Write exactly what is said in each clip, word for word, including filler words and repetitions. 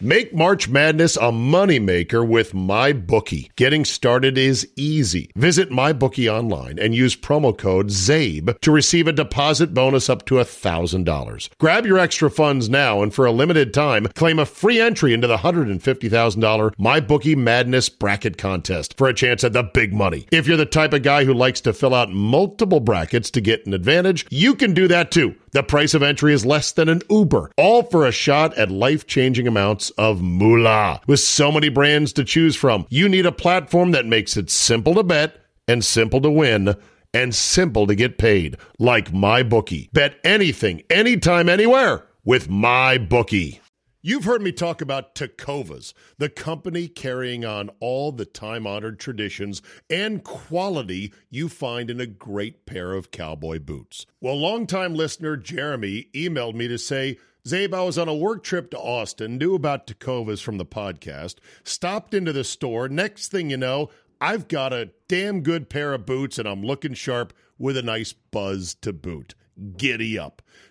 Make March Madness a moneymaker with MyBookie. Getting started is easy. Visit MyBookie online and use promo code ZABE to receive a deposit bonus up to one thousand dollars. Grab your extra funds now and for a limited time, claim a free entry into the one hundred fifty thousand dollars MyBookie Madness Bracket Contest for a chance at the big money. If you're the type of guy who likes to fill out multiple brackets to get an advantage, you can do that too. The price of entry is less than an Uber, all for a shot at life-changing amounts of moolah. With so many brands to choose from, you need a platform that makes it simple to bet and simple to win and simple to get paid, like MyBookie. Bet anything, anytime, anywhere with MyBookie. You've heard me talk about Tecovas, the company carrying on all the time-honored traditions and quality you find in a great pair of cowboy boots. Well, longtime listener Jeremy emailed me to say, Zabe, I was on a work trip to Austin, knew about Tecovas from the podcast, stopped into the store. Next thing you know, I've got a damn good pair of boots, and I'm looking sharp with a nice buzz to boot. Giddy up.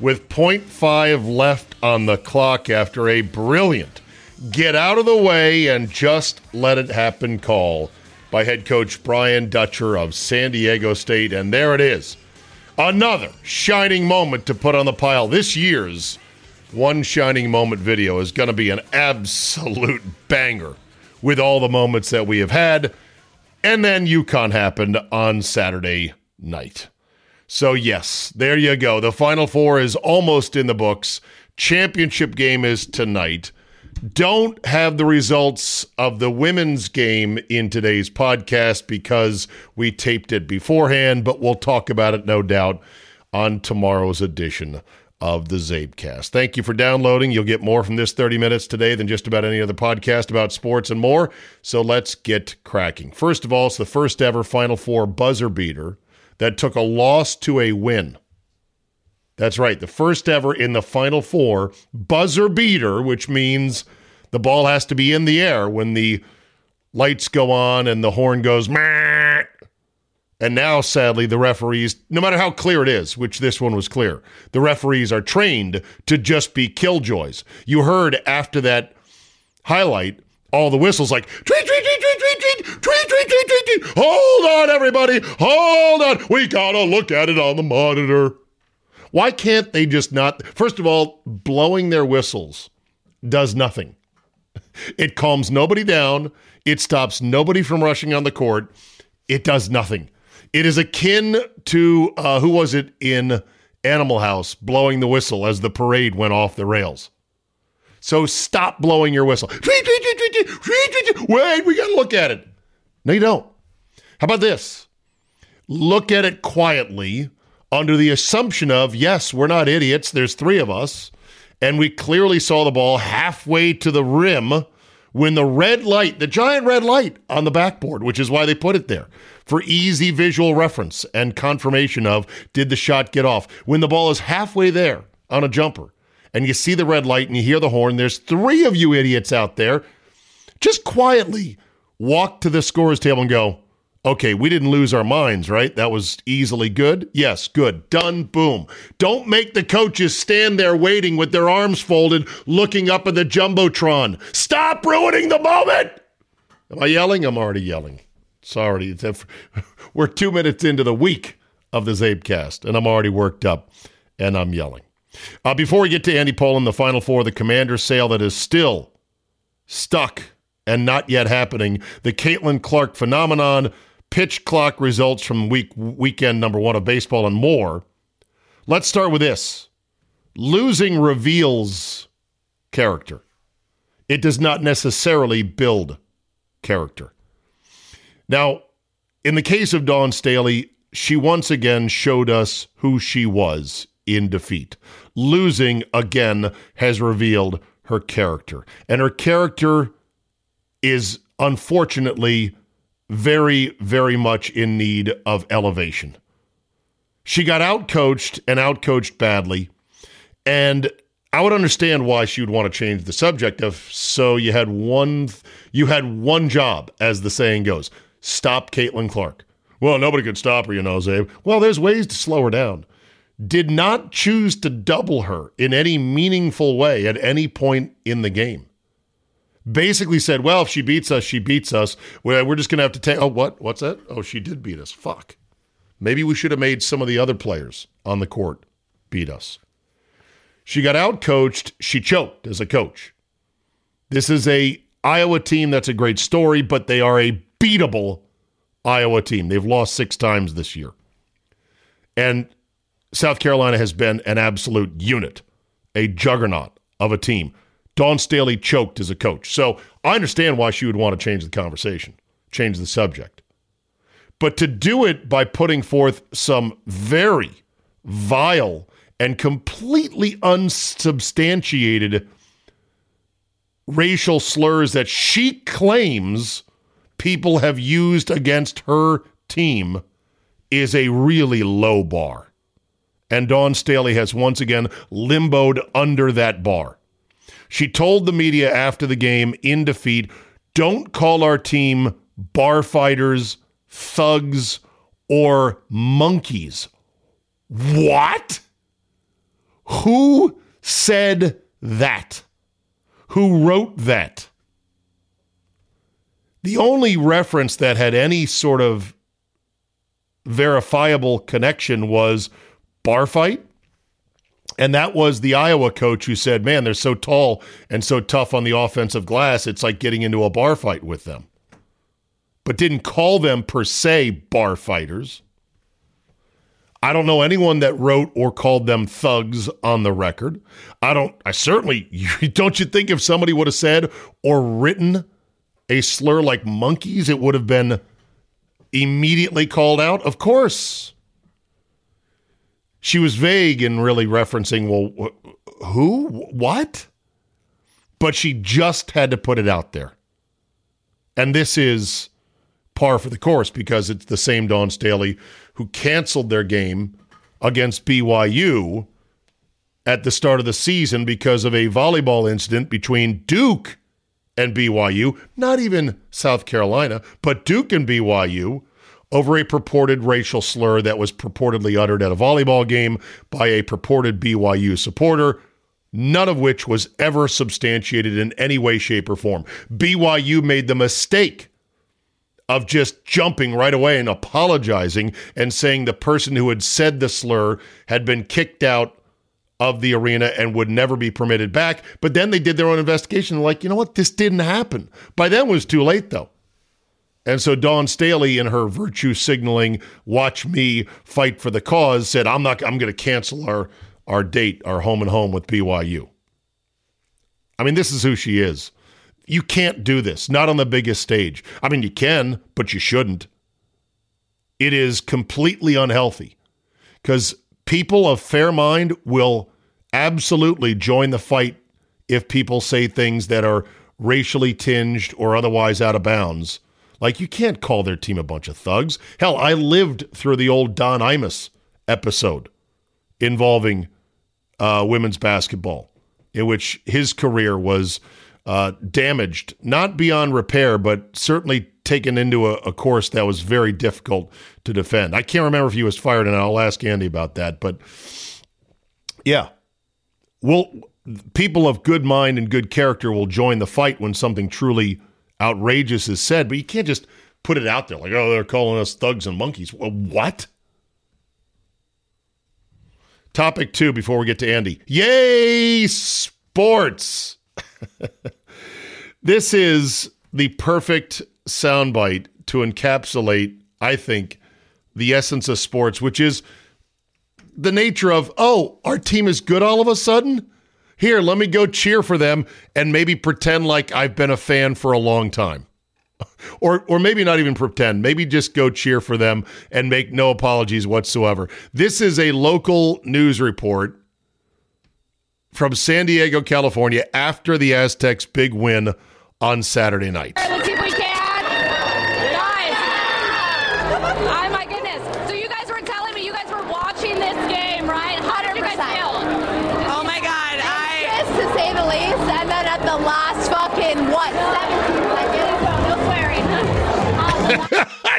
with point five left on the clock after a brilliant get out of the way and just let it happen call by head coach Brian Dutcher of San Diego State. And there it is. Another shining moment to put on the pile. This year's One Shining Moment video is going to be an absolute banger with all the moments that we have had. And then UConn happened on Saturday night. So, yes, there you go. The Final Four is almost in the books. Championship game is tonight. Don't have the results of the women's game in today's podcast because we taped it beforehand, but we'll talk about it, no doubt, on tomorrow's edition of the Zabecast. Thank you for downloading. You'll get more from this thirty minutes today than just about any other podcast about sports and more. So let's get cracking. First of all, it's the first ever Final Four buzzer beater that took a loss to a win. That's right. The first ever in the Final Four buzzer beater, which means the ball has to be in the air when the lights go on and the horn goes, meh. And now, sadly, the referees, no matter how clear it is, which this one was clear, the referees are trained to just be killjoys. You heard after that highlight, all the whistles like, tweet, tweet, tweet, tweet, tweet, tweet, tweet, tweet, tweet, tweet, tweet. Hold on, everybody. Hold on. We got to look at it on the monitor. Why can't they just not? First of all, blowing their whistles does nothing. It calms nobody down. It stops nobody from rushing on the court. It does nothing. It is akin to, uh, who was it in Animal House, blowing the whistle as the parade went off the rails. So stop blowing your whistle. Wait, we got to look at it. No, you don't. How about this? Look at it quietly under the assumption of, yes, we're not idiots. There's three of us. And we clearly saw the ball halfway to the rim when the red light, the giant red light on the backboard, which is why they put it there, for easy visual reference and confirmation of, did the shot get off? When the ball is halfway there on a jumper and you see the red light and you hear the horn, there's three of you idiots out there. Just quietly walk to the scorer's table and go, okay, we didn't lose our minds, right? That was easily good. Yes, good. Done. Boom. Don't make the coaches stand there waiting with their arms folded, looking up at the Jumbotron. Stop ruining the moment! Am I yelling? I'm already yelling. Sorry. It's, we're two minutes into the week of the Zabecast, and I'm already worked up, and I'm yelling. Uh, before we get to Andy Pollin, the Final Four, the Commander sale that is still stuck and not yet happening, the Caitlin Clark phenomenon, pitch clock results from week weekend number one of baseball and more. Let's start with this. Losing reveals character. It does not necessarily build character. Now, in the case of Dawn Staley, she once again showed us who she was in defeat. Losing again has revealed her character. And her character is unfortunately very, very much in need of elevation. She got outcoached and outcoached badly. And I would understand why she would want to change the subject if so you had one you had one job, as the saying goes. Stop Caitlin Clark. Well, nobody could stop her, you know, Zabe. Well, there's ways to slow her down. Did not choose to double her in any meaningful way at any point in the game. Basically said, well, if she beats us, she beats us. We're just going to have to take, oh, what? What's that? Oh, she did beat us. Fuck. Maybe we should have made some of the other players on the court beat us. She got outcoached. She choked as a coach. This is a Iowa team that's a great story, but they are a beatable Iowa team. They've lost six times this year. And South Carolina has been an absolute unit, a juggernaut of a team. Dawn Staley choked as a coach. So I understand why she would want to change the conversation, change the subject. But to do it by putting forth some very vile and completely unsubstantiated racial slurs that she claims people have used against her team is a really low bar. And Dawn Staley has once again limboed under that bar. She told the media after the game in defeat, don't call our team bar fighters, thugs, or monkeys. What? Who said that? Who wrote that? The only reference that had any sort of verifiable connection was bar fight. And that was the Iowa coach who said, man, they're so tall and so tough on the offensive glass, it's like getting into a bar fight with them. But didn't call them, per se, bar fighters. I don't know anyone that wrote or called them thugs on the record. I don't, I certainly, don't you think if somebody would have said or written a slur like monkeys, it would have been immediately called out? Of course. She was vague in really referencing, well, who? What? But she just had to put it out there. And this is par for the course because it's the same Dawn Staley who canceled their game against B Y U at the start of the season because of a volleyball incident between Duke and B Y U, not even South Carolina, but Duke and B Y U, over a purported racial slur that was purportedly uttered at a volleyball game by a purported B Y U supporter, none of which was ever substantiated in any way, shape, or form. B Y U made the mistake of just jumping right away and apologizing and saying the person who had said the slur had been kicked out of the arena and would never be permitted back. But then they did their own investigation. Like, you know what? This didn't happen. By then it was too late, though. And so Dawn Staley, in her virtue signaling, watch me fight for the cause, said, I'm not, I'm going to cancel our, our date, our home and home with B Y U. I mean, this is who she is. You can't do this, not on the biggest stage. I mean, you can, but you shouldn't. It is completely unhealthy because people of fair mind will absolutely join the fight if people say things that are racially tinged or otherwise out of bounds. Like, you can't call their team a bunch of thugs. Hell, I lived through the old Don Imus episode involving uh, women's basketball, in which his career was uh, damaged, not beyond repair, but certainly taken into a, a course that was very difficult to defend. I can't remember if he was fired, and I'll ask Andy about that. But, yeah, well, people of good mind and good character will join the fight when something truly outrageous is said, but you can't just put it out there like, oh, they're calling us thugs and monkeys. What? Topic two before we get to Andy. Yay, sports! This is the perfect soundbite to encapsulate, I think, the essence of sports, which is the nature of, oh, our team is good all of a sudden? Here, let me go cheer for them and maybe pretend like I've been a fan for a long time. Or or maybe not even pretend. Maybe just go cheer for them and make no apologies whatsoever. This is a local news report from San Diego, California, after the Aztecs' big win on Saturday night.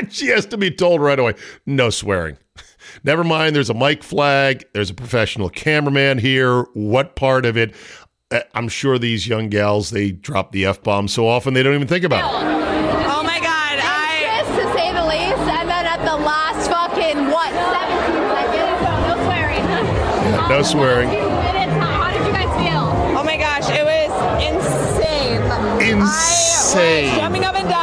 She has to be told right away, no swearing. Never mind, there's a mic flag, there's a professional cameraman here. What part of it? I'm sure these young gals, they drop the F-bomb so often they don't even think about it. Oh my God, I... Just to say the least, and then at the last fucking, what, seventeen seconds? No swearing. Yeah, no swearing. How did you guys feel? Oh my gosh, it was insane. Insane. I was jumping up and down.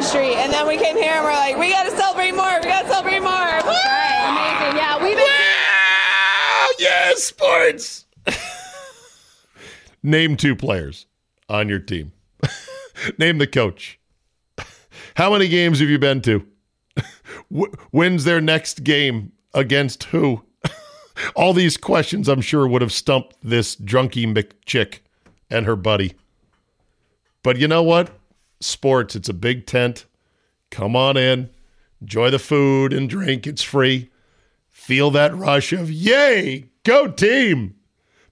Street, and then we came here and we're like, we gotta celebrate more, we gotta celebrate more. Right, amazing. Yeah, we've been wow! Yeah, sports. Name two players on your team. Name the coach. How many games have you been to? When's their next game against who? All these questions, I'm sure, would have stumped this drunky McChick and her buddy. But you know what? Sports, it's a big tent. Come on in, enjoy the food and drink. It's free. Feel that rush of yay, go team.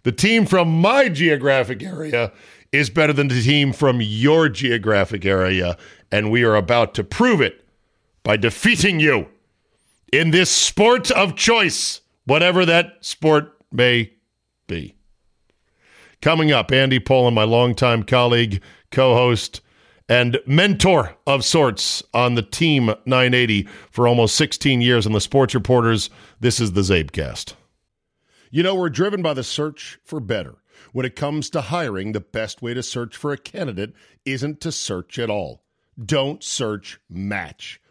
The team from my geographic area is better than the team from your geographic area, and we are about to prove it by defeating you in this sport of choice, whatever that sport may be. Coming up, Andy Pollin, my longtime colleague, co-host, and mentor of sorts on the Team nine eighty for almost sixteen years on the Sports Reporters. This is the Zabecast. You know, we're driven by the search for better. When it comes to hiring, the best way to search for a candidate isn't to search at all. Don't search, match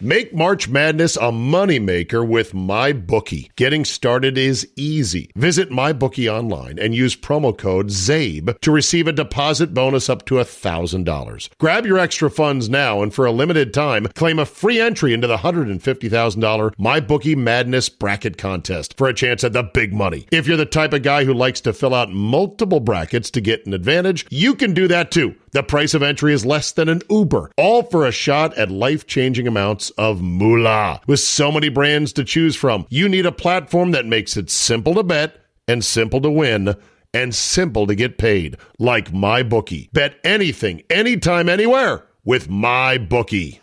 Make March Madness a moneymaker with MyBookie. Getting started is easy. Visit MyBookie online and use promo code ZABE to receive a deposit bonus up to one thousand dollars. Grab your extra funds now and for a limited time, claim a free entry into the one hundred fifty thousand dollars MyBookie Madness Bracket Contest for a chance at the big money. If you're the type of guy who likes to fill out multiple brackets to get an advantage, you can do that too. The price of entry is less than an Uber, all for a shot at life-changing amounts of moolah. With so many brands to choose from, you need a platform that makes it simple to bet and simple to win and simple to get paid, like MyBookie. Bet anything, anytime, anywhere with MyBookie.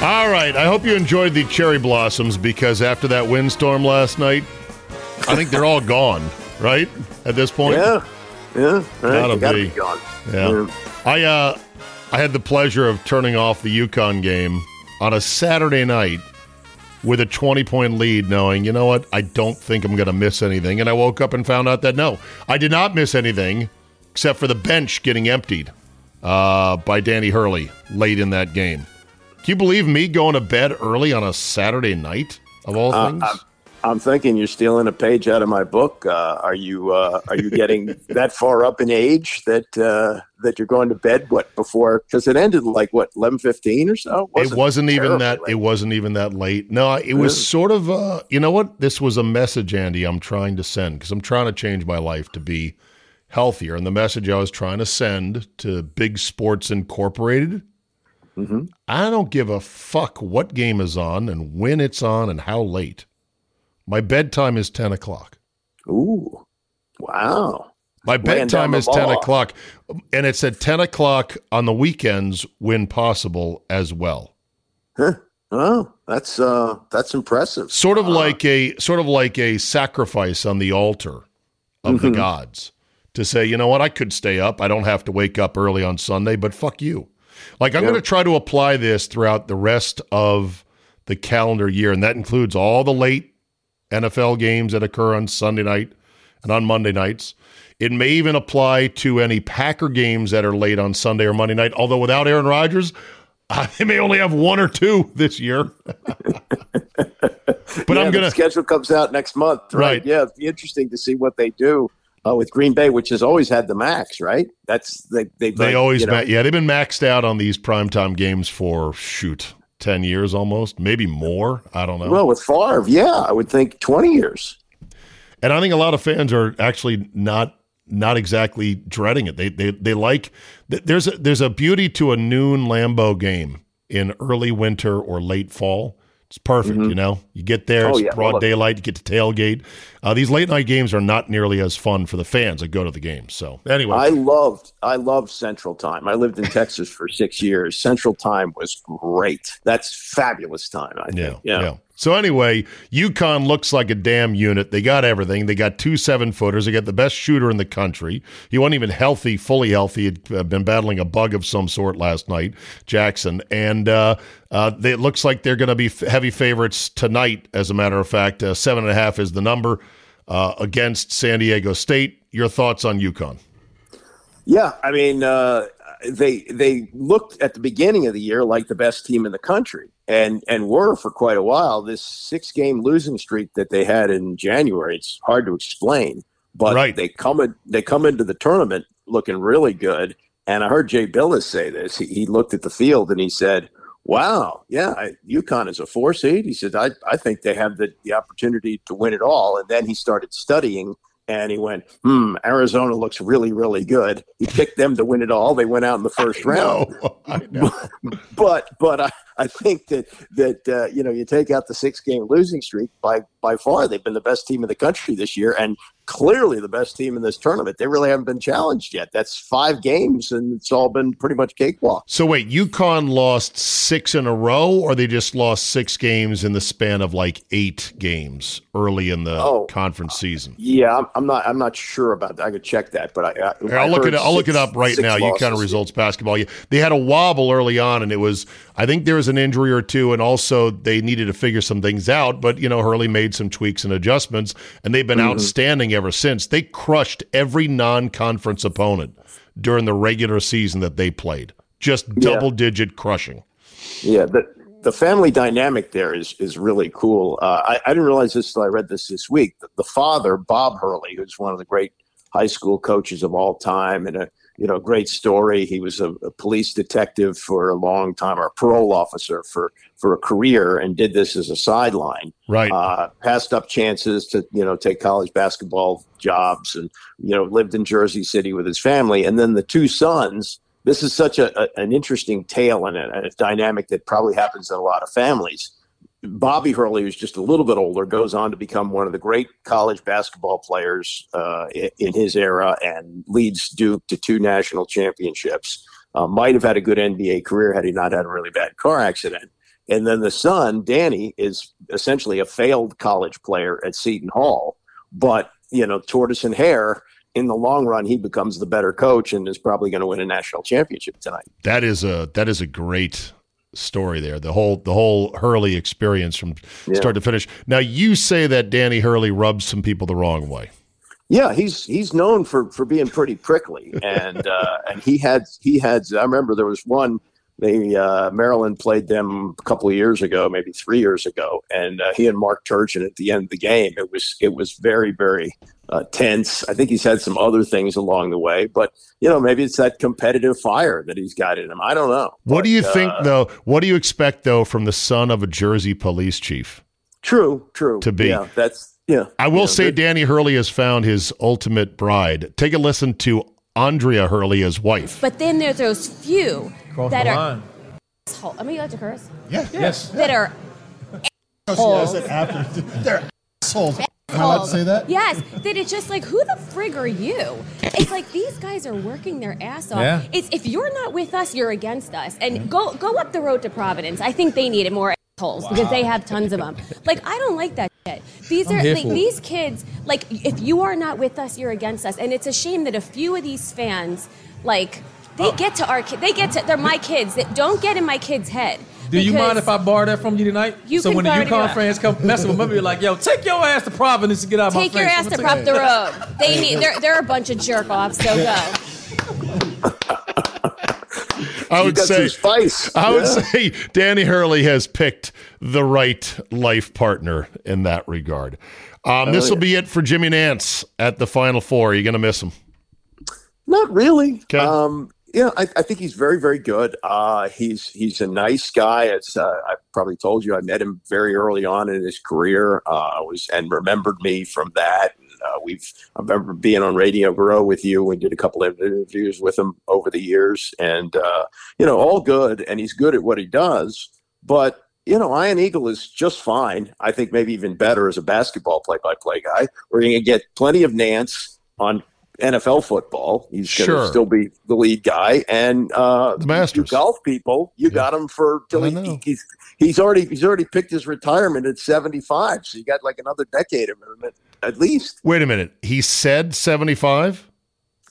All right, I hope you enjoyed the cherry blossoms because after that windstorm last night, I think they're all gone, right? At this point? Yeah, yeah. Gotta be. be gone. Yeah. yeah. I, uh, I had the pleasure of turning off the UConn game on a Saturday night with a twenty-point lead, knowing, you know what, I don't think I'm going to miss anything. And I woke up and found out that, no, I did not miss anything except for the bench getting emptied uh, by Danny Hurley late in that game. Can you believe me going to bed early on a Saturday night of all things? Uh, I'm, I'm thinking you're stealing a page out of my book. Uh, are you uh, are you getting that far up in age that uh, that you're going to bed what before? Because it ended like what eleven fifteen or so. It wasn't, it wasn't even that. Late. It wasn't even that late. No, it was mm. sort of. Uh, you know what? This was a message, Andy. I'm trying to send because I'm trying to change my life to be healthier. And the message I was trying to send to Big Sports Incorporated. Mm-hmm. I don't give a fuck what game is on and when it's on and how late. My bedtime is ten o'clock. Ooh, wow. My bedtime is ten o'clock. And it's at ten o'clock on the weekends when possible as well. Huh. Oh, that's, uh, that's impressive. Sort of uh, like a, sort of like a sacrifice on the altar of mm-hmm. the gods to say, you know what? I could stay up. I don't have to wake up early on Sunday, but fuck you. Like, I'm yep. going to try to apply this throughout the rest of the calendar year, and that includes all the late N F L games that occur on Sunday night and on Monday nights. It may even apply to any Packer games that are late on Sunday or Monday night, although without Aaron Rodgers, uh, they may only have one or two this year. But yeah, I'm going to... schedule comes out next month, right? right? Yeah, it'd be interesting to see what they do. Uh, with Green Bay, which has always had the max, right? That's they they they like, always you know, ma- yeah they've been maxed out on these primetime games for shoot ten years almost, maybe more. I don't know. Well, with Favre, yeah, I would think twenty years. And I think a lot of fans are actually not not exactly dreading it. They they they like there's a, there's a beauty to a noon Lambeau game in early winter or late fall. It's perfect, mm-hmm. you know? You get there, oh, it's yeah. broad daylight, you get to tailgate. Uh, these late-night games are not nearly as fun for the fans that go to the games. So, anyway. I loved I loved Central Time. I lived in Texas for six years. Central Time was great. That's fabulous time, I think. Yeah, yeah. yeah. So anyway, UConn looks like a damn unit. They got everything. They got two seven-footers. They got the best shooter in the country. He wasn't even healthy, fully healthy. He'd been battling a bug of some sort last night, Jackson. And uh, uh, they, it looks like they're going to be heavy favorites tonight, as a matter of fact. Uh, seven and a half is the number uh, against San Diego State. Your thoughts on UConn? Yeah, I mean, uh, they they looked at the beginning of the year like the best team in the country. And and were for quite a while. This six-game losing streak that they had in January, it's hard to explain. But right. they come in, they come into the tournament looking really good. And I heard Jay Billis say this. He, he looked at the field and he said, wow, yeah, I, UConn is a four seed. He said, I, I think they have the, the opportunity to win it all. And then he started studying and he went, hmm, Arizona looks really, really good. He picked them to win it all. They went out in the first I round. Know. I know. but but I, I think that, that uh, you know, you take out the six-game losing streak, by, by far they've been the best team in the country this year and clearly the best team in this tournament. They really haven't been challenged yet. That's five games, and it's all been pretty much cakewalk. So wait, UConn lost six in a row, or they just lost six games in the span of like eight games early in the oh, conference season? Uh, yeah, I'm, I'm not. I'm not sure about that. I could check that, but I, I, I'll I look it. I'll six, look it up right now. Losses. UConn results basketball. They had a wobble early on, and it was. I think there was an injury or two, and also they needed to figure some things out. But you know, Hurley made some tweaks and adjustments, and they've been mm-hmm. outstanding ever since. They crushed every non-conference opponent during the regular season that they played. Just double-digit yeah. crushing. Yeah, the, the family dynamic there is is really cool. Uh, I, I didn't realize this until I read this this week. The, the father, Bob Hurley, who's one of the great high school coaches of all time and a you know great story. He was a, a police detective for a long time, or a parole officer for for a career, and did this as a sideline. Right. Uh, passed up chances to, you know, take college basketball jobs and, you know, lived in Jersey City with his family. And then the two sons, this is such a, a an interesting tale and a, a dynamic that probably happens in a lot of families. Bobby Hurley, who's just a little bit older, goes on to become one of the great college basketball players uh, in, in his era and leads Duke to two national championships. Uh, might have had a good N B A career had he not had a really bad car accident. And then the son, Danny, is essentially a failed college player at Seton Hall. But, you know, tortoise and hare, in the long run, he becomes the better coach and is probably going to win a national championship tonight. That is a that is a great story there. The whole the whole Hurley experience from yeah. start to finish. Now, you say that Danny Hurley rubs some people the wrong way. Yeah, he's he's known for, for being pretty prickly, and uh, and he had he had. I remember there was one. They uh, Maryland played them a couple of years ago, maybe three years ago, and uh, he and Mark Turgeon at the end of the game. It was it was very very uh, tense. I think he's had some other things along the way, but you know maybe it's that competitive fire that he's got in him. I don't know. What but, do you uh, think though? What do you expect though from the son of a Jersey police chief? True, true. To be yeah, that's yeah. I will yeah, say good. Danny Hurley has found his ultimate bride. Take a listen to Andrea Hurley, his wife. But then there's those few Go that are asshole. I mean, you like to curse? Yeah. Yes. That are assholes. They're assholes. Am I allowed to say that? Yes. That it's just like, who the frig are you? It's like these guys are working their ass off. Yeah. It's if you're not with us, you're against us. And yeah. go go up the road to Providence. I think they needed more assholes wow. because they have tons of them. Like, I don't like that. These are like, these kids, like, if you are not with us, you're against us. And it's a shame that a few of these fans, like, they get to our kids. They get to, they're my kids. That don't get in my kid's head. Do you mind if I borrow that from you tonight? You so when the UConn fans come messing with me, you're like, yo, take your ass to Providence and get out of my face. Take your ass to Prop the Road. They need, they're, they're a bunch of jerk-offs, so go. I would say spice. I yeah. would say Danny Hurley has picked the right life partner in that regard. Um, this will yeah. be it for Jimmy Nance at the Final Four. Are you going to miss him? Not really. Okay. Um, yeah, I, I think he's very, very good. Uh, he's he's a nice guy. It's uh, I probably told you I met him very early on in his career. Uh, was and remembered me from that. Uh, we've I remember being on Radio Row with you. We did a couple of interviews with him over the years, and uh, you know, all good. And he's good at what he does. But you know, Ian Eagle is just fine. I think maybe even better as a basketball play-by-play guy. We're going to get plenty of Nance on N F L football. He's going to sure. still be the lead guy. And uh, the Masters. You golf people, you yeah. got him for till he, he, he's he's already he's already picked his retirement at seventy-five. So you got like another decade of him at least. Wait a minute. He said seventy-five?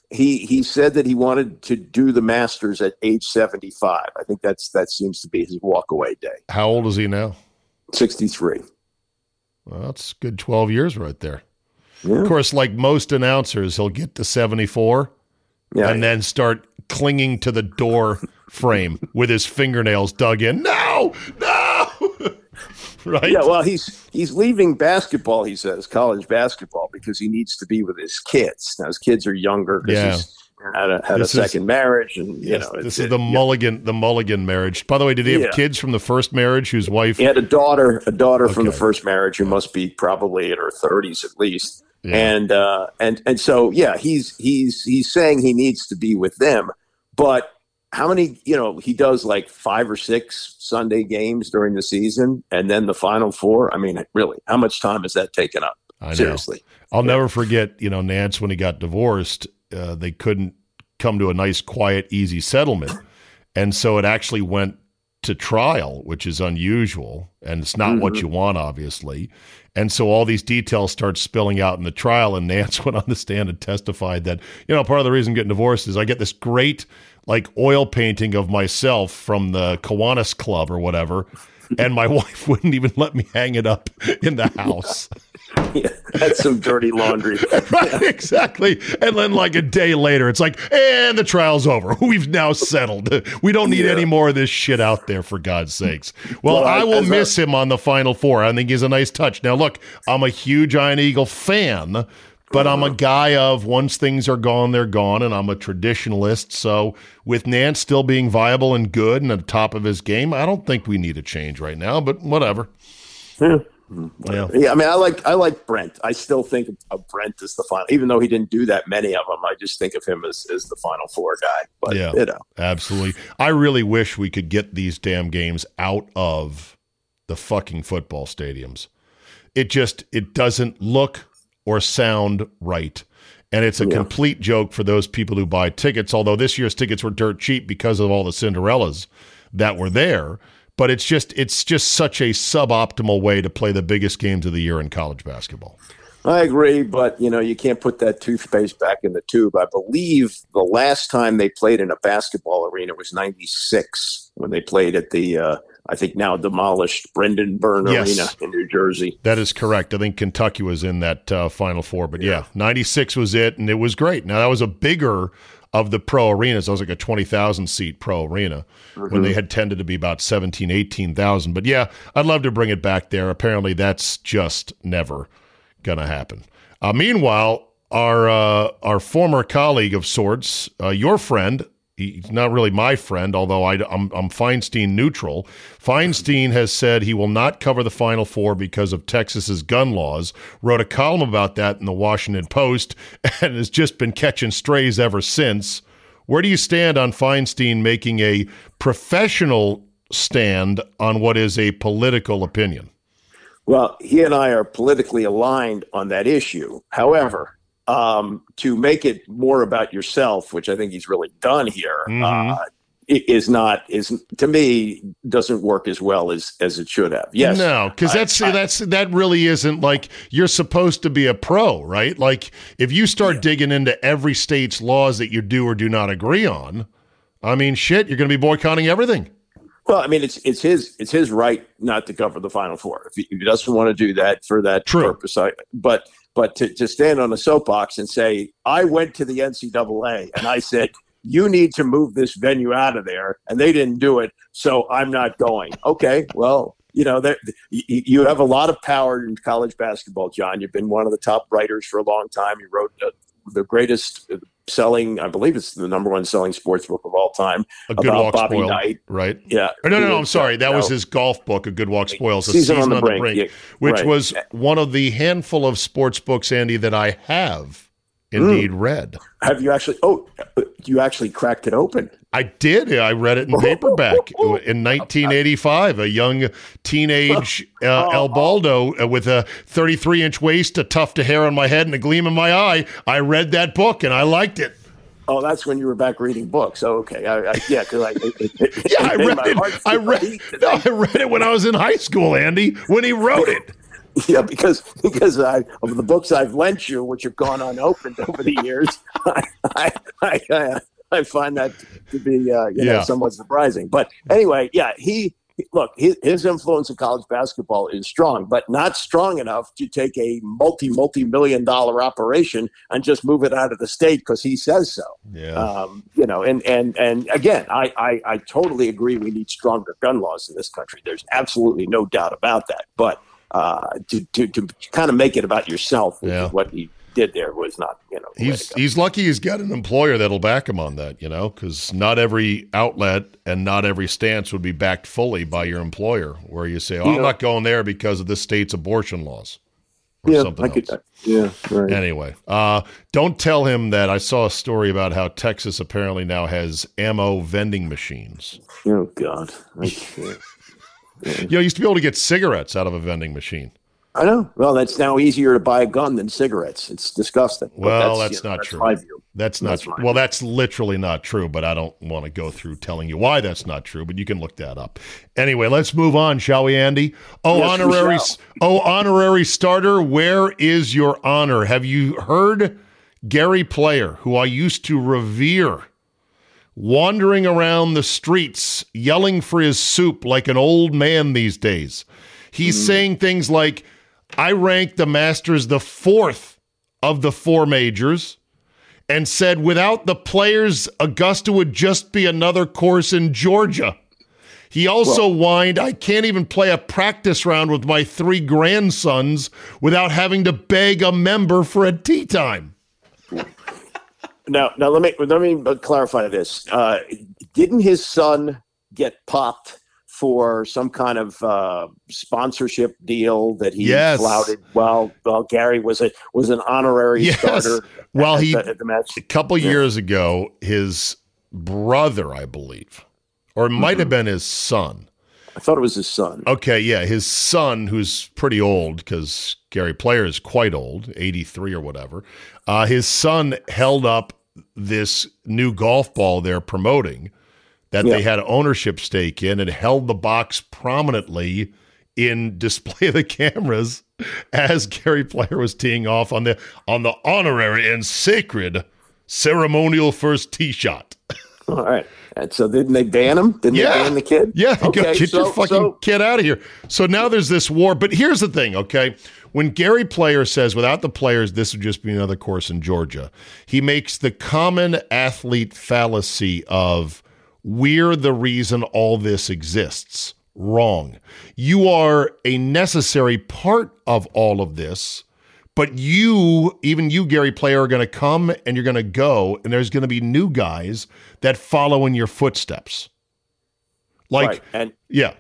He he said that he wanted to do the Masters at age seventy-five. I think that's that seems to be his walk away day. How old is he now? sixty-three. Well, that's a good twelve years right there. Yeah. Of course, like most announcers, he'll get to seventy-four yeah, and yeah. then start clinging to the door frame with his fingernails dug in. No, no. Right? Yeah, well, he's he's leaving basketball, he says, college basketball, because he needs to be with his kids. Now, his kids are younger because yeah. he's had a, had a second is, marriage. And, you yes, know, this is it, the yeah. Mulligan the Mulligan marriage. By the way, did he have yeah. kids from the first marriage whose wife? He had a daughter, a daughter okay. from the first marriage who must be probably in her thirties at least. Yeah. And uh, and and so, yeah, he's he's he's saying he needs to be with them. But how many, you know, he does like five or six Sunday games during the season and then the Final Four. I mean, really, how much time has that taken up? I know. Seriously. I'll yeah. never forget, you know, Nance, when he got divorced, uh, they couldn't come to a nice, quiet, easy settlement. And so it actually went to trial, which is unusual. And it's not mm-hmm. what you want, obviously. And so all these details start spilling out in the trial. And Nance went on the stand and testified that, you know, part of the reason I'm getting divorced is I get this great like oil painting of myself from the Kiwanis Club or whatever, and my wife wouldn't even let me hang it up in the house. Yeah, that's some dirty laundry. Right, yeah. Exactly. And then like a day later, it's like, and the trial's over. We've now settled. We don't need yeah. any more of this shit out there, for God's sakes. Well, well I, I will miss a- him on the Final Four. I think he's a nice touch. Now, look, I'm a huge Iron Eagle fan, but I'm a guy of once things are gone, they're gone, and I'm a traditionalist. So with Nance still being viable and good and at the top of his game, I don't think we need a change right now, but whatever. Yeah. Yeah. yeah I mean, I like I like Brent. I still think of Brent as the final. Even though he didn't do that many of them, I just think of him as, as the Final Four guy. But, yeah, you know. Absolutely. I really wish we could get these damn games out of the fucking football stadiums. It just it doesn't look or sound right. And it's a yeah. complete joke for those people who buy tickets, although this year's tickets were dirt cheap because of all the Cinderellas that were there. But it's just it's just such a suboptimal way to play the biggest games of the year in college basketball. I agree, but you know, you can't put that toothpaste back in the tube. I believe the last time they played in a basketball arena was ninety-six when they played at the uh, I think now demolished Brendan Byrne yes. Arena in New Jersey. That is correct. I think Kentucky was in that uh, Final Four, but yeah. yeah, ninety-six was it, and it was great. Now, that was a bigger of the pro arenas. That was like a twenty thousand seat pro arena mm-hmm. when they had tended to be about seventeen, eighteen thousand. But yeah, I'd love to bring it back there. Apparently, that's just never going to happen. Uh, meanwhile, our, uh, our former colleague of sorts, uh, your friend, he's not really my friend, although I, I'm, I'm Feinstein neutral. Feinstein has said he will not cover the Final Four because of Texas's gun laws, wrote a column about that in the Washington Post, and has just been catching strays ever since. Where do you stand on Feinstein making a professional stand on what is a political opinion? Well, he and I are politically aligned on that issue. However, Um, to make it more about yourself, which I think he's really done here, mm-hmm. uh, is not is to me doesn't work as well as as it should have. Yes, no, because that's I, that's that really isn't like you're supposed to be a pro, right? Like if you start yeah. digging into every state's laws that you do or do not agree on, I mean, shit, you're going to be boycotting everything. Well, I mean, it's it's his it's his right not to cover the Final Four if he, if he doesn't want to do that for that True. purpose. I, but. But to, to stand on a soapbox and say, I went to the N C double A and I said, you need to move this venue out of there. And they didn't do it. So I'm not going. OK, well, you know, there, you, you have a lot of power in college basketball, John. You've been one of the top writers for a long time. You wrote uh, the greatest selling, I believe it's the number one selling sports book of all time. A Good about Walk Bobby Spoiled, Knight. Right? Yeah. Or no, no, no, I'm sorry. That no. was his golf book, A Good Walk Spoils, A Season, Season on the on Brink, the Brink yeah. which right. was one of the handful of sports books, Andy, that I have indeed mm. read. Have you actually, oh, you actually cracked it open? I did. I read it in paperback in nineteen eighty-five. A young teenage uh, El Baldo uh, with a thirty-three inch waist, a tuft of hair on my head, and a gleam in my eye. I read that book, and I liked it. Oh, that's when you were back reading books. Oh, okay. I, I, yeah, because I, it, it, yeah, I read it. I read, no, I read it when I was in high school, Andy, when he wrote it. Yeah, because because I, of the books I've lent you, which have gone unopened over the years, I, I, I, I, I find that to be uh, you yeah. know, somewhat surprising. But anyway, yeah, he look, his, his influence in college basketball is strong, but not strong enough to take a multi, multi-million dollar operation and just move it out of the state because he says so. Yeah. Um, you know, and, and, and again, I, I, I totally agree we need stronger gun laws in this country. There's absolutely no doubt about that. But uh, to, to, to kind of make it about yourself, which yeah. is what he did there, was not, you know, he's he's lucky he's got an employer that'll back him on that, you know, because not every outlet and not every stance would be backed fully by your employer, where you say, oh, yeah. I'm not going there because of this state's abortion laws or yeah, something I could, else. Yeah, right. Anyway, uh, don't tell him that I saw a story about how Texas apparently now has ammo vending machines. Oh, God. I can't. Yeah. You know, you used to be able to get cigarettes out of a vending machine. I know. Well, that's now easier to buy a gun than cigarettes. It's disgusting. Well, that's, that's you know, not that's true. My view. That's not that's true. Well, that's literally not true, but I don't want to go through telling you why that's not true, but you can look that up. Anyway, let's move on, shall we, Andy? Oh, yes, honorary oh, honorary starter, where is your honor? Have you heard Gary Player, who I used to revere, wandering around the streets, yelling for his soup like an old man these days? He's mm. saying things like, I ranked the Masters the fourth of the four majors and said, without the players, Augusta would just be another course in Georgia. He also well, whined, I can't even play a practice round with my three grandsons without having to beg a member for a tee time. Now, now let me let me clarify this. Uh, didn't his son get popped for some kind of uh, sponsorship deal that he yes. flouted while while Gary was a was an honorary yes. starter? Well, at, he at the, at the match a couple yeah. years ago, his brother, I believe, or it might mm-hmm. have been his son. I thought it was his son. Okay, yeah, his son, who's pretty old because Gary Player is quite old, eighty-three or whatever. Uh, his son held up this new golf ball they're promoting that yeah. they had an ownership stake in, and held the box prominently in display of the cameras as Gary Player was teeing off on the on the honorary and sacred ceremonial first tee shot. All right. And so didn't they ban him? Didn't yeah. they ban the kid? Yeah. Okay, go, get so, your fucking so. kid out of here. So now there's this war. But here's the thing, okay? When Gary Player says, without the players, this would just be another course in Georgia, he makes the common athlete fallacy of, we're the reason all this exists. Wrong. You are a necessary part of all of this, but you, even you, Gary Player, are going to come and you're going to go, and there's going to be new guys that follow in your footsteps. Like, right. and yeah.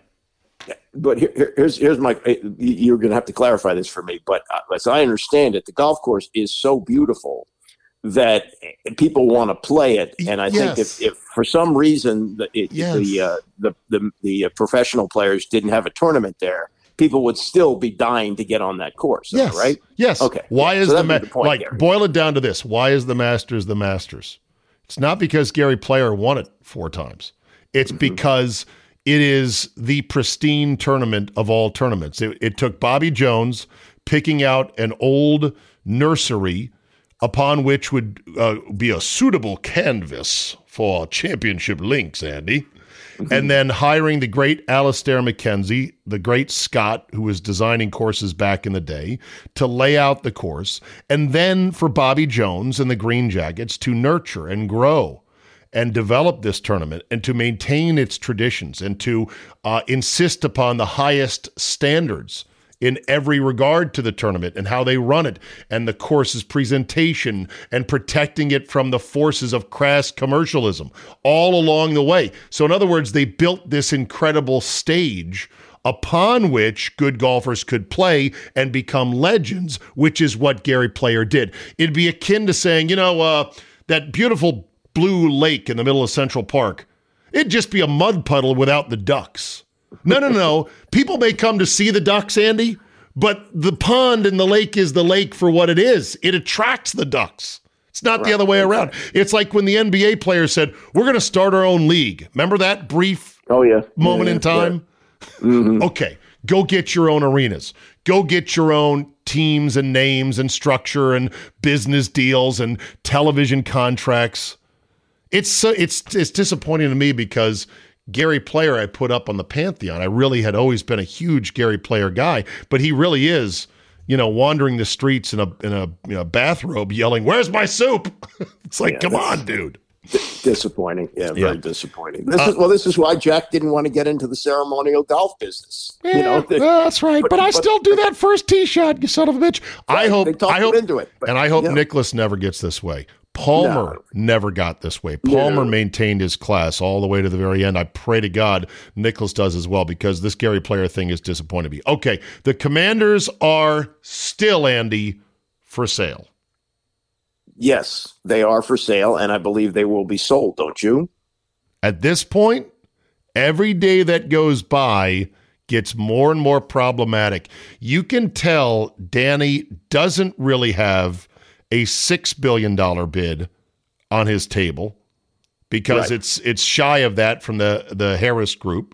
But here, here's here's my. You're going to have to clarify this for me, but as I understand it, the golf course is so beautiful that people want to play it, and I yes. think if, if for some reason the it, yes. the, uh, the the the professional players didn't have a tournament there, people would still be dying to get on that course. Yes, that right? Yes. Okay. Why yeah. is so the, ma- the point, like Gary. Boil it down to this? Why is the Masters the Masters? It's not because Gary Player won it four times. It's mm-hmm. because it is the pristine tournament of all tournaments. It, it took Bobby Jones picking out an old nursery upon which would uh, be a suitable canvas for championship links, Andy, mm-hmm. and then hiring the great Alistair McKenzie, the great Scott, who was designing courses back in the day, to lay out the course, and then for Bobby Jones and the Green Jackets to nurture and grow and develop this tournament and to maintain its traditions and to uh, insist upon the highest standards in every regard to the tournament and how they run it and the course's presentation and protecting it from the forces of crass commercialism all along the way. So in other words, they built this incredible stage upon which good golfers could play and become legends, which is what Gary Player did. It'd be akin to saying, you know, uh, that beautiful blue lake in the middle of Central Park, It'd just be a mud puddle without the ducks. No, no, no. People may come to see the ducks, Andy, but the pond and the lake is the lake for what it is. It attracts the ducks. It's not right. The other way around. It's like when the N B A players said, we're going to start our own league. Remember that brief oh, yeah. moment yeah, in time? Yeah. Mm-hmm. Okay, go get your own arenas. Go get your own teams and names and structure and business deals and television contracts. It's uh, it's it's disappointing to me because Gary Player I put up on the Pantheon. I really had always been a huge Gary Player guy, but he really is, you know, wandering the streets in a in a you know, bathrobe yelling, "Where's my soup?" It's like, yeah, come on, dude. D- disappointing. Yeah, very yeah. disappointing. This uh, is well, this is why Jack didn't want to get into the ceremonial golf business. Yeah, you know, the, well, that's right. But, but I but, still do that first tee shot, you son of a bitch. Right, I hope. They I hope into it, but, and I hope yeah. Nicklaus never gets this way. Palmer no. never got this way. Palmer no. maintained his class all the way to the very end. I pray to God Nicklaus does as well, because this Gary Player thing is disappointing me. Okay, the Commanders are still, Andy, for sale. Yes, they are for sale, and I believe they will be sold, don't you? At this point, every day that goes by gets more and more problematic. You can tell Danny doesn't really have a six billion dollars bid on his table, because right. it's it's shy of that from the, the Harris Group.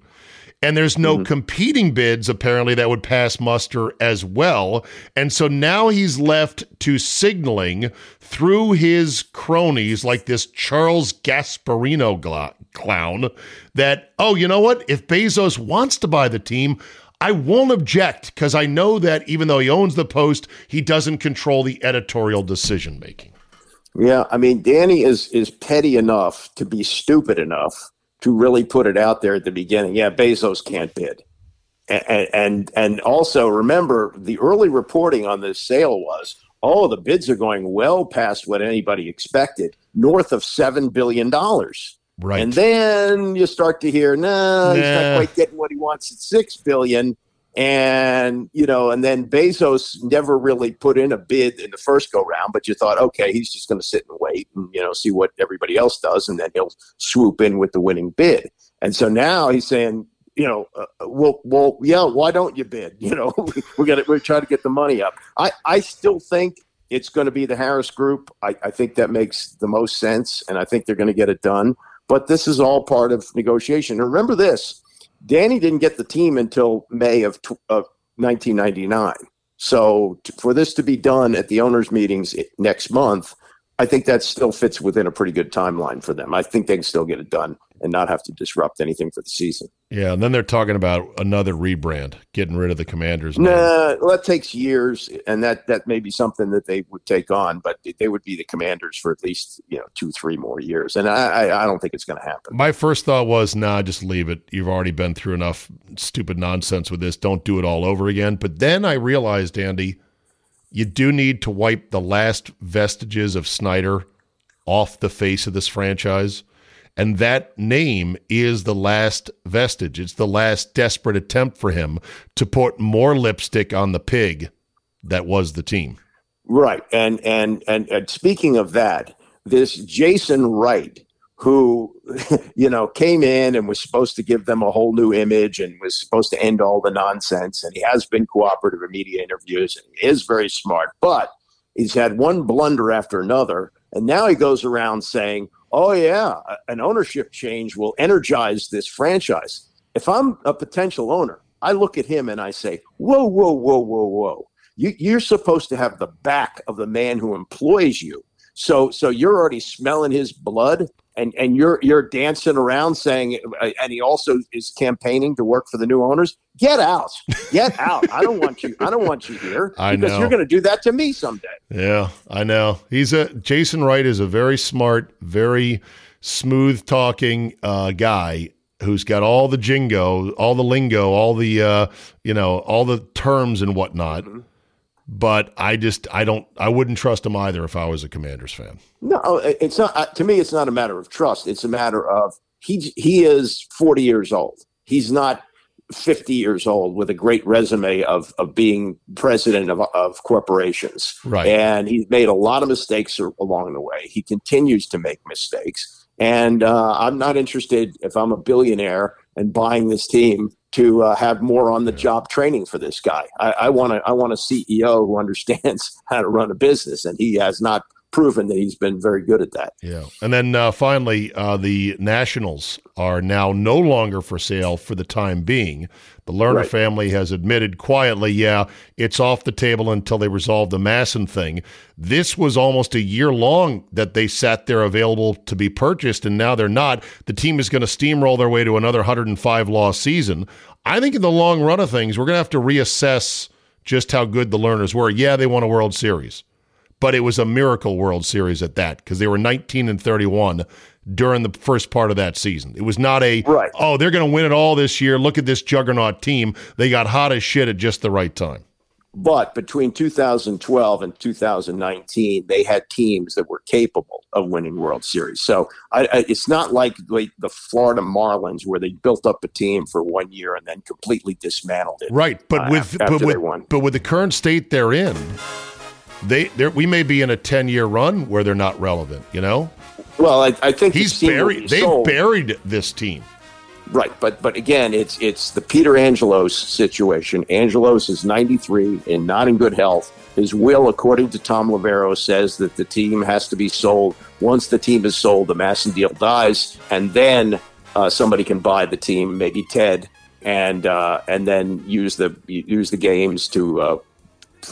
And there's no mm-hmm. competing bids, apparently, that would pass muster as well. And so now he's left to signaling through his cronies like this Charles Gasparino gl- clown that, oh, you know what? If Bezos wants to buy the team, I won't object, because I know that even though he owns the Post, he doesn't control the editorial decision-making. Yeah, I mean, Danny is is petty enough to be stupid enough to really put it out there at the beginning. Yeah, Bezos can't bid. And and, and also, remember, the early reporting on this sale was, oh, the bids are going well past what anybody expected, north of seven billion dollars. Right. And then you start to hear, no, nah, he's not quite getting what he wants at six billion. And, you know, and then Bezos never really put in a bid in the first go round, but you thought, okay, he's just going to sit and wait and, you know, see what everybody else does. And then he'll swoop in with the winning bid. And so now he's saying, you know, uh, well, well, yeah, why don't you bid? You know, we're going to, we're trying to get the money up. I, I still think it's going to be the Harris Group. I, I think that makes the most sense. And I think they're going to get it done. But this is all part of negotiation. And remember this, Danny didn't get the team until May of, of nineteen ninety-nine. So to, for this to be done at the owners' meetings next month, I think that still fits within a pretty good timeline for them. I think they can still get it done and not have to disrupt anything for the season. Yeah, and then they're talking about another rebrand, getting rid of the Commanders. Nah, well, that takes years, and that, that may be something that they would take on, but they would be the Commanders for at least, you know, two, three more years, and I, I, I don't think it's going to happen. My first thought was, nah, just leave it. You've already been through enough stupid nonsense with this. Don't do it all over again. But then I realized, Andy, you do need to wipe the last vestiges of Snyder off the face of this franchise. And that name is the last vestige. It's the last desperate attempt for him to put more lipstick on the pig that was the team. Right. And and and, and speaking of that, this Jason Wright, who, you know, came in and was supposed to give them a whole new image and was supposed to end all the nonsense. And he has been cooperative in media interviews and he is very smart, but he's had one blunder after another. And now he goes around saying, oh, yeah, an ownership change will energize this franchise. If I'm a potential owner, I look at him and I say, whoa, whoa, whoa, whoa, whoa. You, you're supposed to have the back of the man who employs you. So so you're already smelling his blood, and, and you're you're dancing around saying, and he also is campaigning to work for the new owners. Get out, get out! I don't want you. I don't want you here. I because know. You're going to do that to me someday. Yeah, I know. He's a Jason Wright is a very smart, very smooth talking uh, guy who's got all the jingo, all the lingo, all the uh, you know, all the terms and whatnot. Mm-hmm. But I just, I don't, I wouldn't trust him either if I was a Commanders fan. No, it's not, to me, it's not a matter of trust. It's a matter of, he he is forty years old. He's not fifty years old with a great resume of, of being president of, of corporations. Right. And he's made a lot of mistakes along the way. He continues to make mistakes. And uh, I'm not interested, if I'm a billionaire and buying this team, to uh, have more on-the-job training for this guy. I, I want a, I want a C E O who understands how to run a business, and he has not proven that he's been very good at that. Yeah, and then uh, finally, uh, the Nationals are now no longer for sale for the time being. The Lerner right. family has admitted quietly, yeah, it's off the table until they resolve the Masson thing. This was almost a year long that they sat there available to be purchased, and now they're not. The team is going to steamroll their way to another one oh five loss season. I think in the long run of things, we're going to have to reassess just how good the Lerners were. Yeah, they won a World Series, but it was a miracle World Series at that, because they were nineteen and thirty-one during the first part of that season. It was not a, right. oh, they're going to win it all this year. Look at this juggernaut team. They got hot as shit at just the right time. But between two thousand twelve and two thousand nineteen, they had teams that were capable of winning World Series. So I, I, it's not like, like the Florida Marlins, where they built up a team for one year and then completely dismantled it. Right, but uh, with but with, but with the current state they're in, They, we may be in a ten-year run where they're not relevant, you know? Well, I, I think he's buried. They've sold. buried this team, right? But but again, it's it's the Peter Angelos situation. Angelos is ninety-three and not in good health. His will, according to Tom Lavero, says that the team has to be sold. Once the team is sold, the Masson deal dies, and then uh, somebody can buy the team, maybe Ted, and uh, and then use the use the games to. Uh,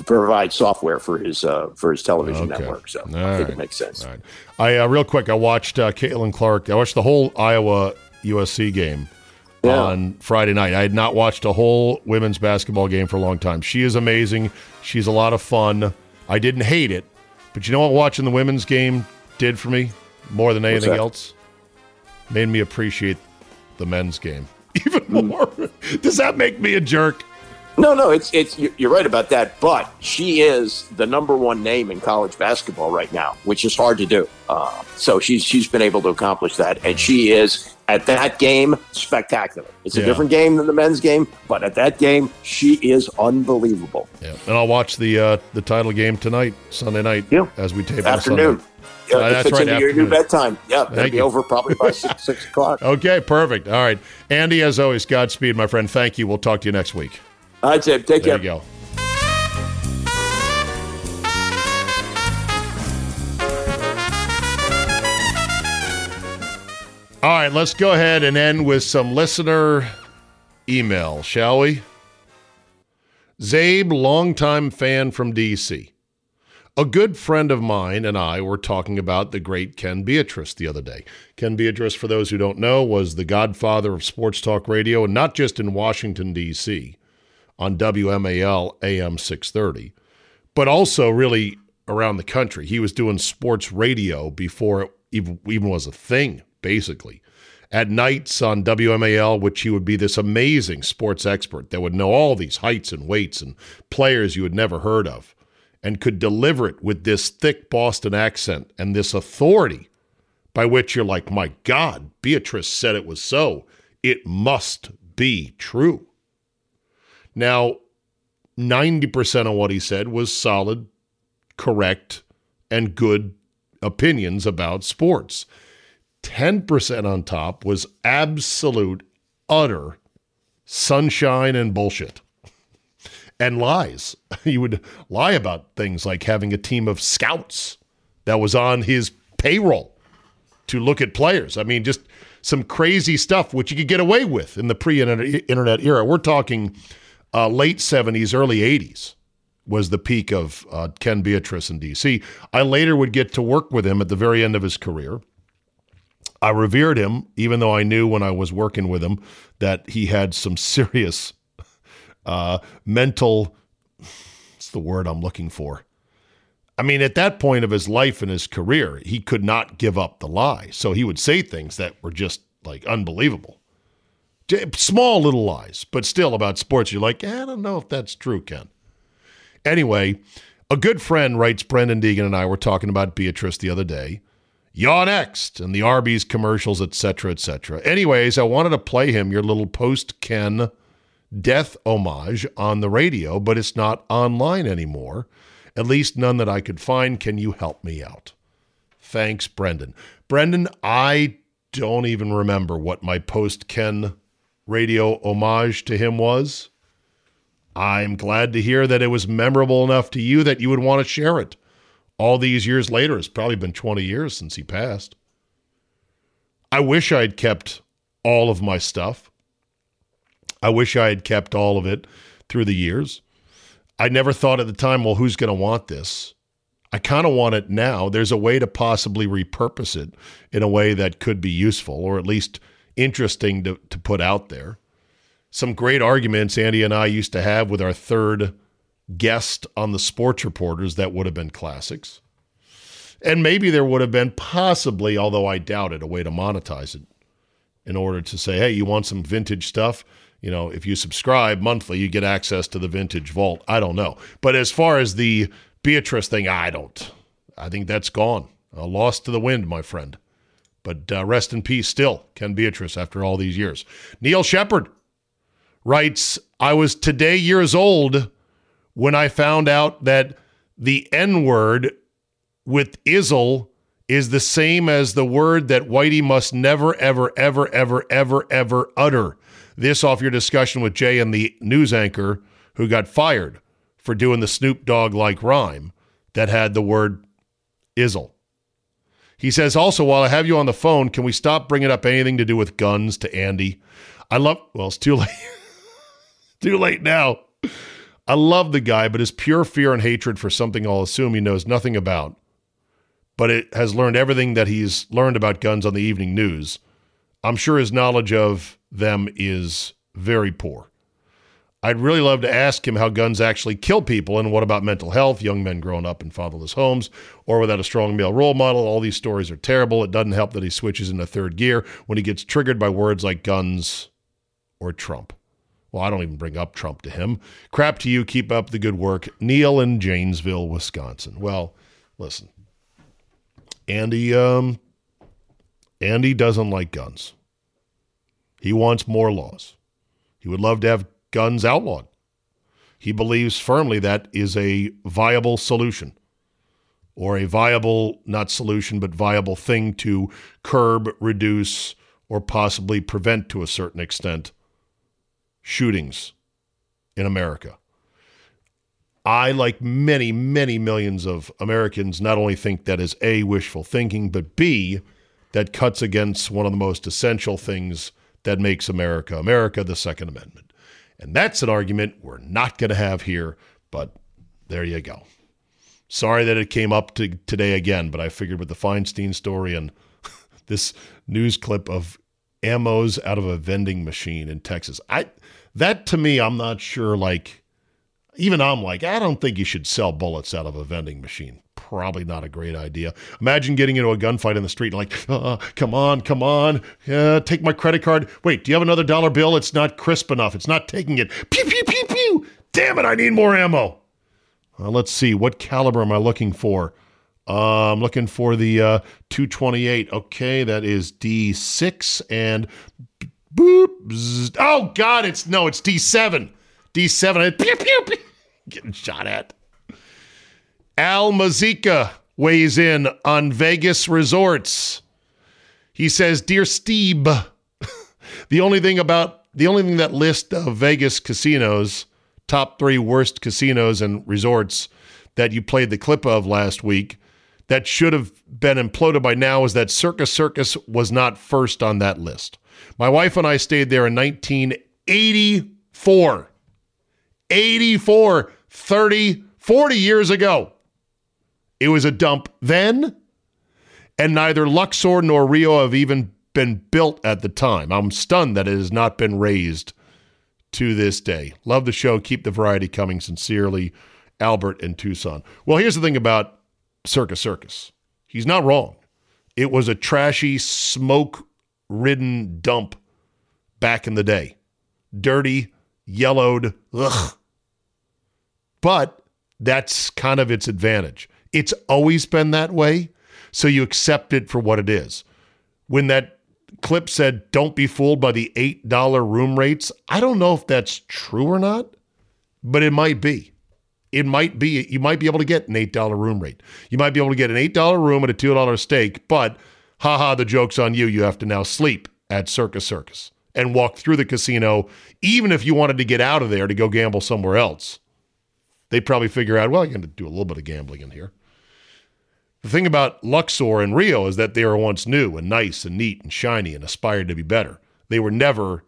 provide software for his uh, for his television okay. network, so All I think right. it makes sense. All right. I uh, real quick, I watched uh, Caitlin Clark. I watched the whole Iowa U S C game yeah. on Friday night. I had not watched a whole women's basketball game for a long time. She is amazing. She's a lot of fun. I didn't hate it, but you know what watching the women's game did for me more than anything else? Made me appreciate the men's game even mm. more. Does that make me a jerk? No, no, it's it's you're right about that. But she is the number one name in college basketball right now, which is hard to do. Uh, so she's she's been able to accomplish that, and she is at that game spectacular. It's a yeah. different game than the men's game, but at that game she is unbelievable. Yeah, and I'll watch the uh, the title game tonight, Sunday night, yeah. as we tape afternoon. On yeah, uh, that's fits right. Into afternoon. Your new bedtime. Yeah, that'll be you. Over probably by six six o'clock. Okay, perfect. All right, Andy, as always, Godspeed, my friend. Thank you. We'll talk to you next week. All right, Dave. Take care. There you go. All right, let's go ahead and end with some listener email, shall we? Zabe, longtime fan from D C. A good friend of mine and I were talking about the great Ken Beatrice the other day. Ken Beatrice, for those who don't know, was the godfather of sports talk radio, and not just in Washington, D C, on W M A L A M six thirty, but also really around the country. He was doing sports radio before it even, even was a thing, basically. At nights on W M A L, which he would be this amazing sports expert that would know all these heights and weights and players you had never heard of, and could deliver it with this thick Boston accent and this authority by which you're like, my God, Beatrice said it was so. It must be true. Now, ninety percent of what he said was solid, correct, and good opinions about sports. ten percent on top was absolute, utter sunshine and bullshit. And lies. He would lie about things like having a team of scouts that was on his payroll to look at players. I mean, just some crazy stuff which you could get away with in the pre-internet era. We're talking... Uh, late seventies, early eighties was the peak of uh, Ken Beatrice in D C. I later would get to work with him at the very end of his career. I revered him, even though I knew when I was working with him that he had some serious uh, mental, what's the word I'm looking for? I mean, at that point of his life and his career, he could not give up the lie. So he would say things that were just like unbelievable. Small little lies, but still about sports. You're like, I don't know if that's true, Ken. Anyway, a good friend writes, Brendan Deegan and I were talking about Beatrice the other day. Yaw next, and the Arby's commercials, et cetera, et cetera. Anyways, I wanted to play him your little post-Ken death homage on the radio, but it's not online anymore, at least none that I could find. Can you help me out? Thanks, Brendan. Brendan, I don't even remember what my post-Ken radio homage to him was. I'm glad to hear that it was memorable enough to you that you would want to share it all these years later. It's probably been twenty years since he passed. I wish I'd kept all of my stuff. I wish I had kept all of it through the years. I never thought at the time, well, who's going to want this? I kind of want it now. There's a way to possibly repurpose it in a way that could be useful or at least interesting to, to put out there. Some great arguments Andy and I used to have with our third guest on the Sports Reporters that would have been classics. And maybe there would have been possibly, although I doubt it, a way to monetize it in order to say, hey, you want some vintage stuff? You know, if you subscribe monthly, you get access to the vintage vault. I don't know. But as far as the Beatrice thing, I don't. I think that's gone. Uh, lost to the wind, my friend. But uh, rest in peace still, Ken Beatrice, after all these years. Neil Shepard writes, I was today years old when I found out that the N-word with isl is the same as the word that Whitey must never, ever, ever, ever, ever, ever utter. This off your discussion with Jay and the news anchor who got fired for doing the Snoop Dogg-like rhyme that had the word isl. He says, also, while I have you on the phone, can we stop bringing up anything to do with guns to Andy? I love, well, it's too late. Too late now. I love the guy, but his pure fear and hatred for something I'll assume he knows nothing about, but it has learned everything that he's learned about guns on the evening news. I'm sure his knowledge of them is very poor. I'd really love to ask him how guns actually kill people and what about mental health, young men growing up in fatherless homes or without a strong male role model. All these stories are terrible. It doesn't help that he switches into third gear when he gets triggered by words like guns or Trump. Well, I don't even bring up Trump to him. Crap to you. Keep up the good work. Neil in Janesville, Wisconsin. Well, listen, Andy, um, Andy doesn't like guns. He wants more laws. He would love to have guns outlawed. He believes firmly that is a viable solution or a viable, not solution, but viable thing to curb, reduce, or possibly prevent to a certain extent shootings in America. I, like many, many millions of Americans, not only think that is A, wishful thinking, but B, that cuts against one of the most essential things that makes America America, the Second Amendment. And that's an argument we're not going to have here, but there you go. Sorry that it came up to today again, but I figured with the Feinstein story and this news clip of ammos out of a vending machine in Texas. I, that to me, I'm not sure, like, even I'm like, I don't think you should sell bullets out of a vending machine. Probably not a great idea. Imagine getting into a gunfight in the street and like, uh, come on, come on, uh, take my credit card. Wait, do you have another dollar bill? It's not crisp enough. It's not taking it. Pew, pew, pew, pew. Damn it, I need more ammo. Uh, let's see, what caliber am I looking for? Uh, I'm looking for the uh, two twenty-eight. Okay, that is D six and boop. Zzz. Oh, God, it's no, it's D seven. D seven. I, pew, pew, pew. Getting shot at. Al Mazika weighs in on Vegas resorts. He says, Dear Steve, the only thing about the only thing that list of Vegas casinos, top three worst casinos and resorts that you played the clip of last week, that should have been imploded by now is that Circus Circus was not first on that list. My wife and I stayed there in nineteen eighty-four. eighty-four, thirty, forty years ago. It was a dump then, and neither Luxor nor Rio have even been built at the time. I'm stunned that it has not been raised to this day. Love the show. Keep the variety coming. Sincerely, Albert in Tucson. Well, here's the thing about Circus Circus. He's not wrong. It was a trashy, smoke-ridden dump back in the day. Dirty, yellowed, ugh. But that's kind of its advantage. It's always been that way, so you accept it for what it is. When that clip said, don't be fooled by the eight dollars room rates, I don't know if that's true or not, but it might be. it might be, you might be able to get an eight dollar room rate. You might be able to get an eight dollar room at a two dollar steak, but haha, the joke's on you. You have to now sleep at Circus Circus and walk through the casino, even if you wanted to get out of there to go gamble somewhere else. They probably figure out, well, you're going to do a little bit of gambling in here. The thing about Luxor and Rio is that they were once new and nice and neat and shiny and aspired to be better. They were never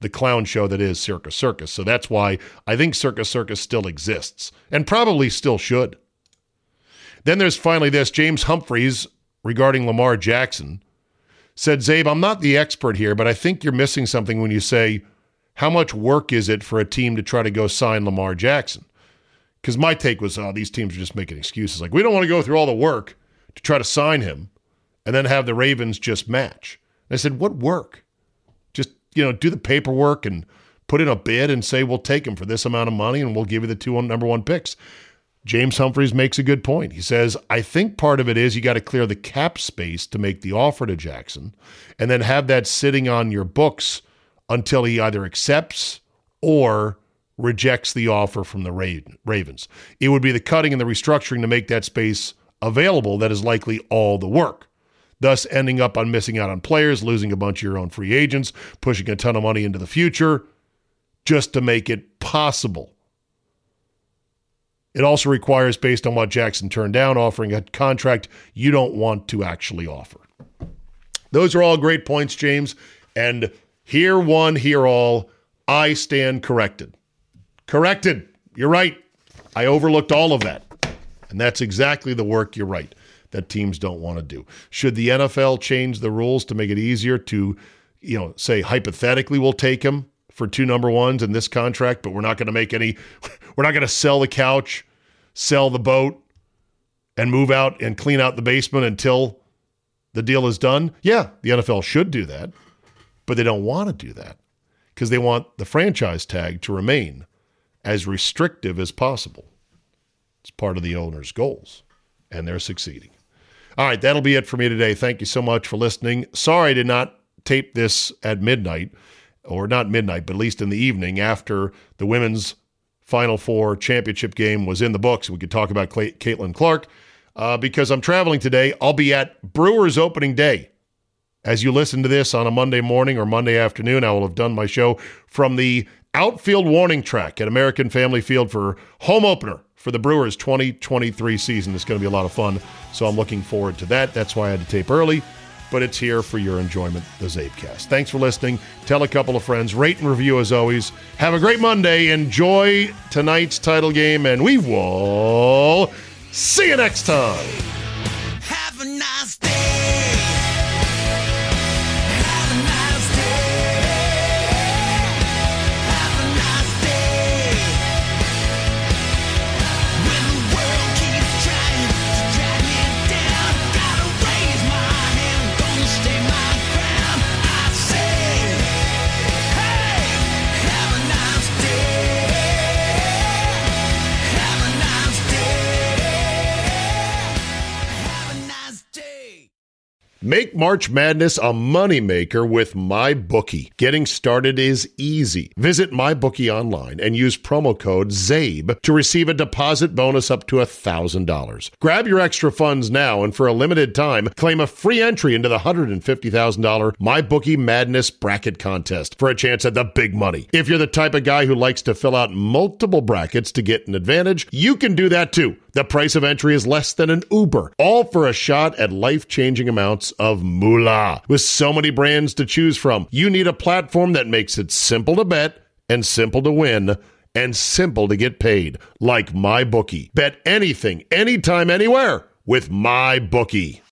the clown show that is Circus Circus. So that's why I think Circus Circus still exists and probably still should. Then there's finally this. James Humphreys, regarding Lamar Jackson, said, Zabe, I'm not the expert here, but I think you're missing something when you say, how much work is it for a team to try to go sign Lamar Jackson? Because my take was, oh, these teams are just making excuses. Like, we don't want to go through all the work to try to sign him and then have the Ravens just match. And I said, what work? Just, you know, do the paperwork and put in a bid and say, we'll take him for this amount of money and we'll give you the two number one picks. James Humphreys makes a good point. He says, I think part of it is you got to clear the cap space to make the offer to Jackson and then have that sitting on your books until he either accepts or rejects the offer from the Ravens. It would be the cutting and the restructuring to make that space available that is likely all the work, thus ending up on missing out on players, losing a bunch of your own free agents, pushing a ton of money into the future just to make it possible. It also requires, based on what Jackson turned down, offering a contract you don't want to actually offer. Those are all great points, James, and here one, here all, I stand corrected. Corrected. You're right. I overlooked all of that. And that's exactly the work, you're right, that teams don't want to do. Should the N F L change the rules to make it easier to, you know, say hypothetically we'll take him for two number ones in this contract, but we're not going to make any, we're not going to sell the couch, sell the boat, and move out and clean out the basement until the deal is done? Yeah, the N F L should do that, but they don't want to do that because they want the franchise tag to remain as restrictive as possible. It's part of the owner's goals, and they're succeeding. All right, that'll be it for me today. Thank you so much for listening. Sorry I did not tape this at midnight, or not midnight, but at least in the evening after the women's Final Four championship game was in the books. We could talk about Clay- Caitlin Clark uh, because I'm traveling today. I'll be at Brewers opening day. As you listen to this on a Monday morning or Monday afternoon, I will have done my show from the outfield warning track at American Family Field for home opener for the Brewers twenty twenty-three season. It's going to be a lot of fun, so I'm looking forward to that. That's why I had to tape early, but it's here for your enjoyment, the Zabecast. Thanks for listening. Tell a couple of friends. Rate and review as always. Have a great Monday. Enjoy tonight's title game, and we will see you next time. Have a nice day. Make March Madness a moneymaker with MyBookie. Getting started is easy. Visit MyBookie online and use promo code ZABE to receive a deposit bonus up to one thousand dollars. Grab your extra funds now and for a limited time, claim a free entry into the one hundred fifty thousand dollars MyBookie Madness Bracket Contest for a chance at the big money. If you're the type of guy who likes to fill out multiple brackets to get an advantage, you can do that too. The price of entry is less than an Uber, all for a shot at life-changing amounts of moolah. With so many brands to choose from, you need a platform that makes it simple to bet and simple to win and simple to get paid, like MyBookie. Bet anything, anytime, anywhere with MyBookie.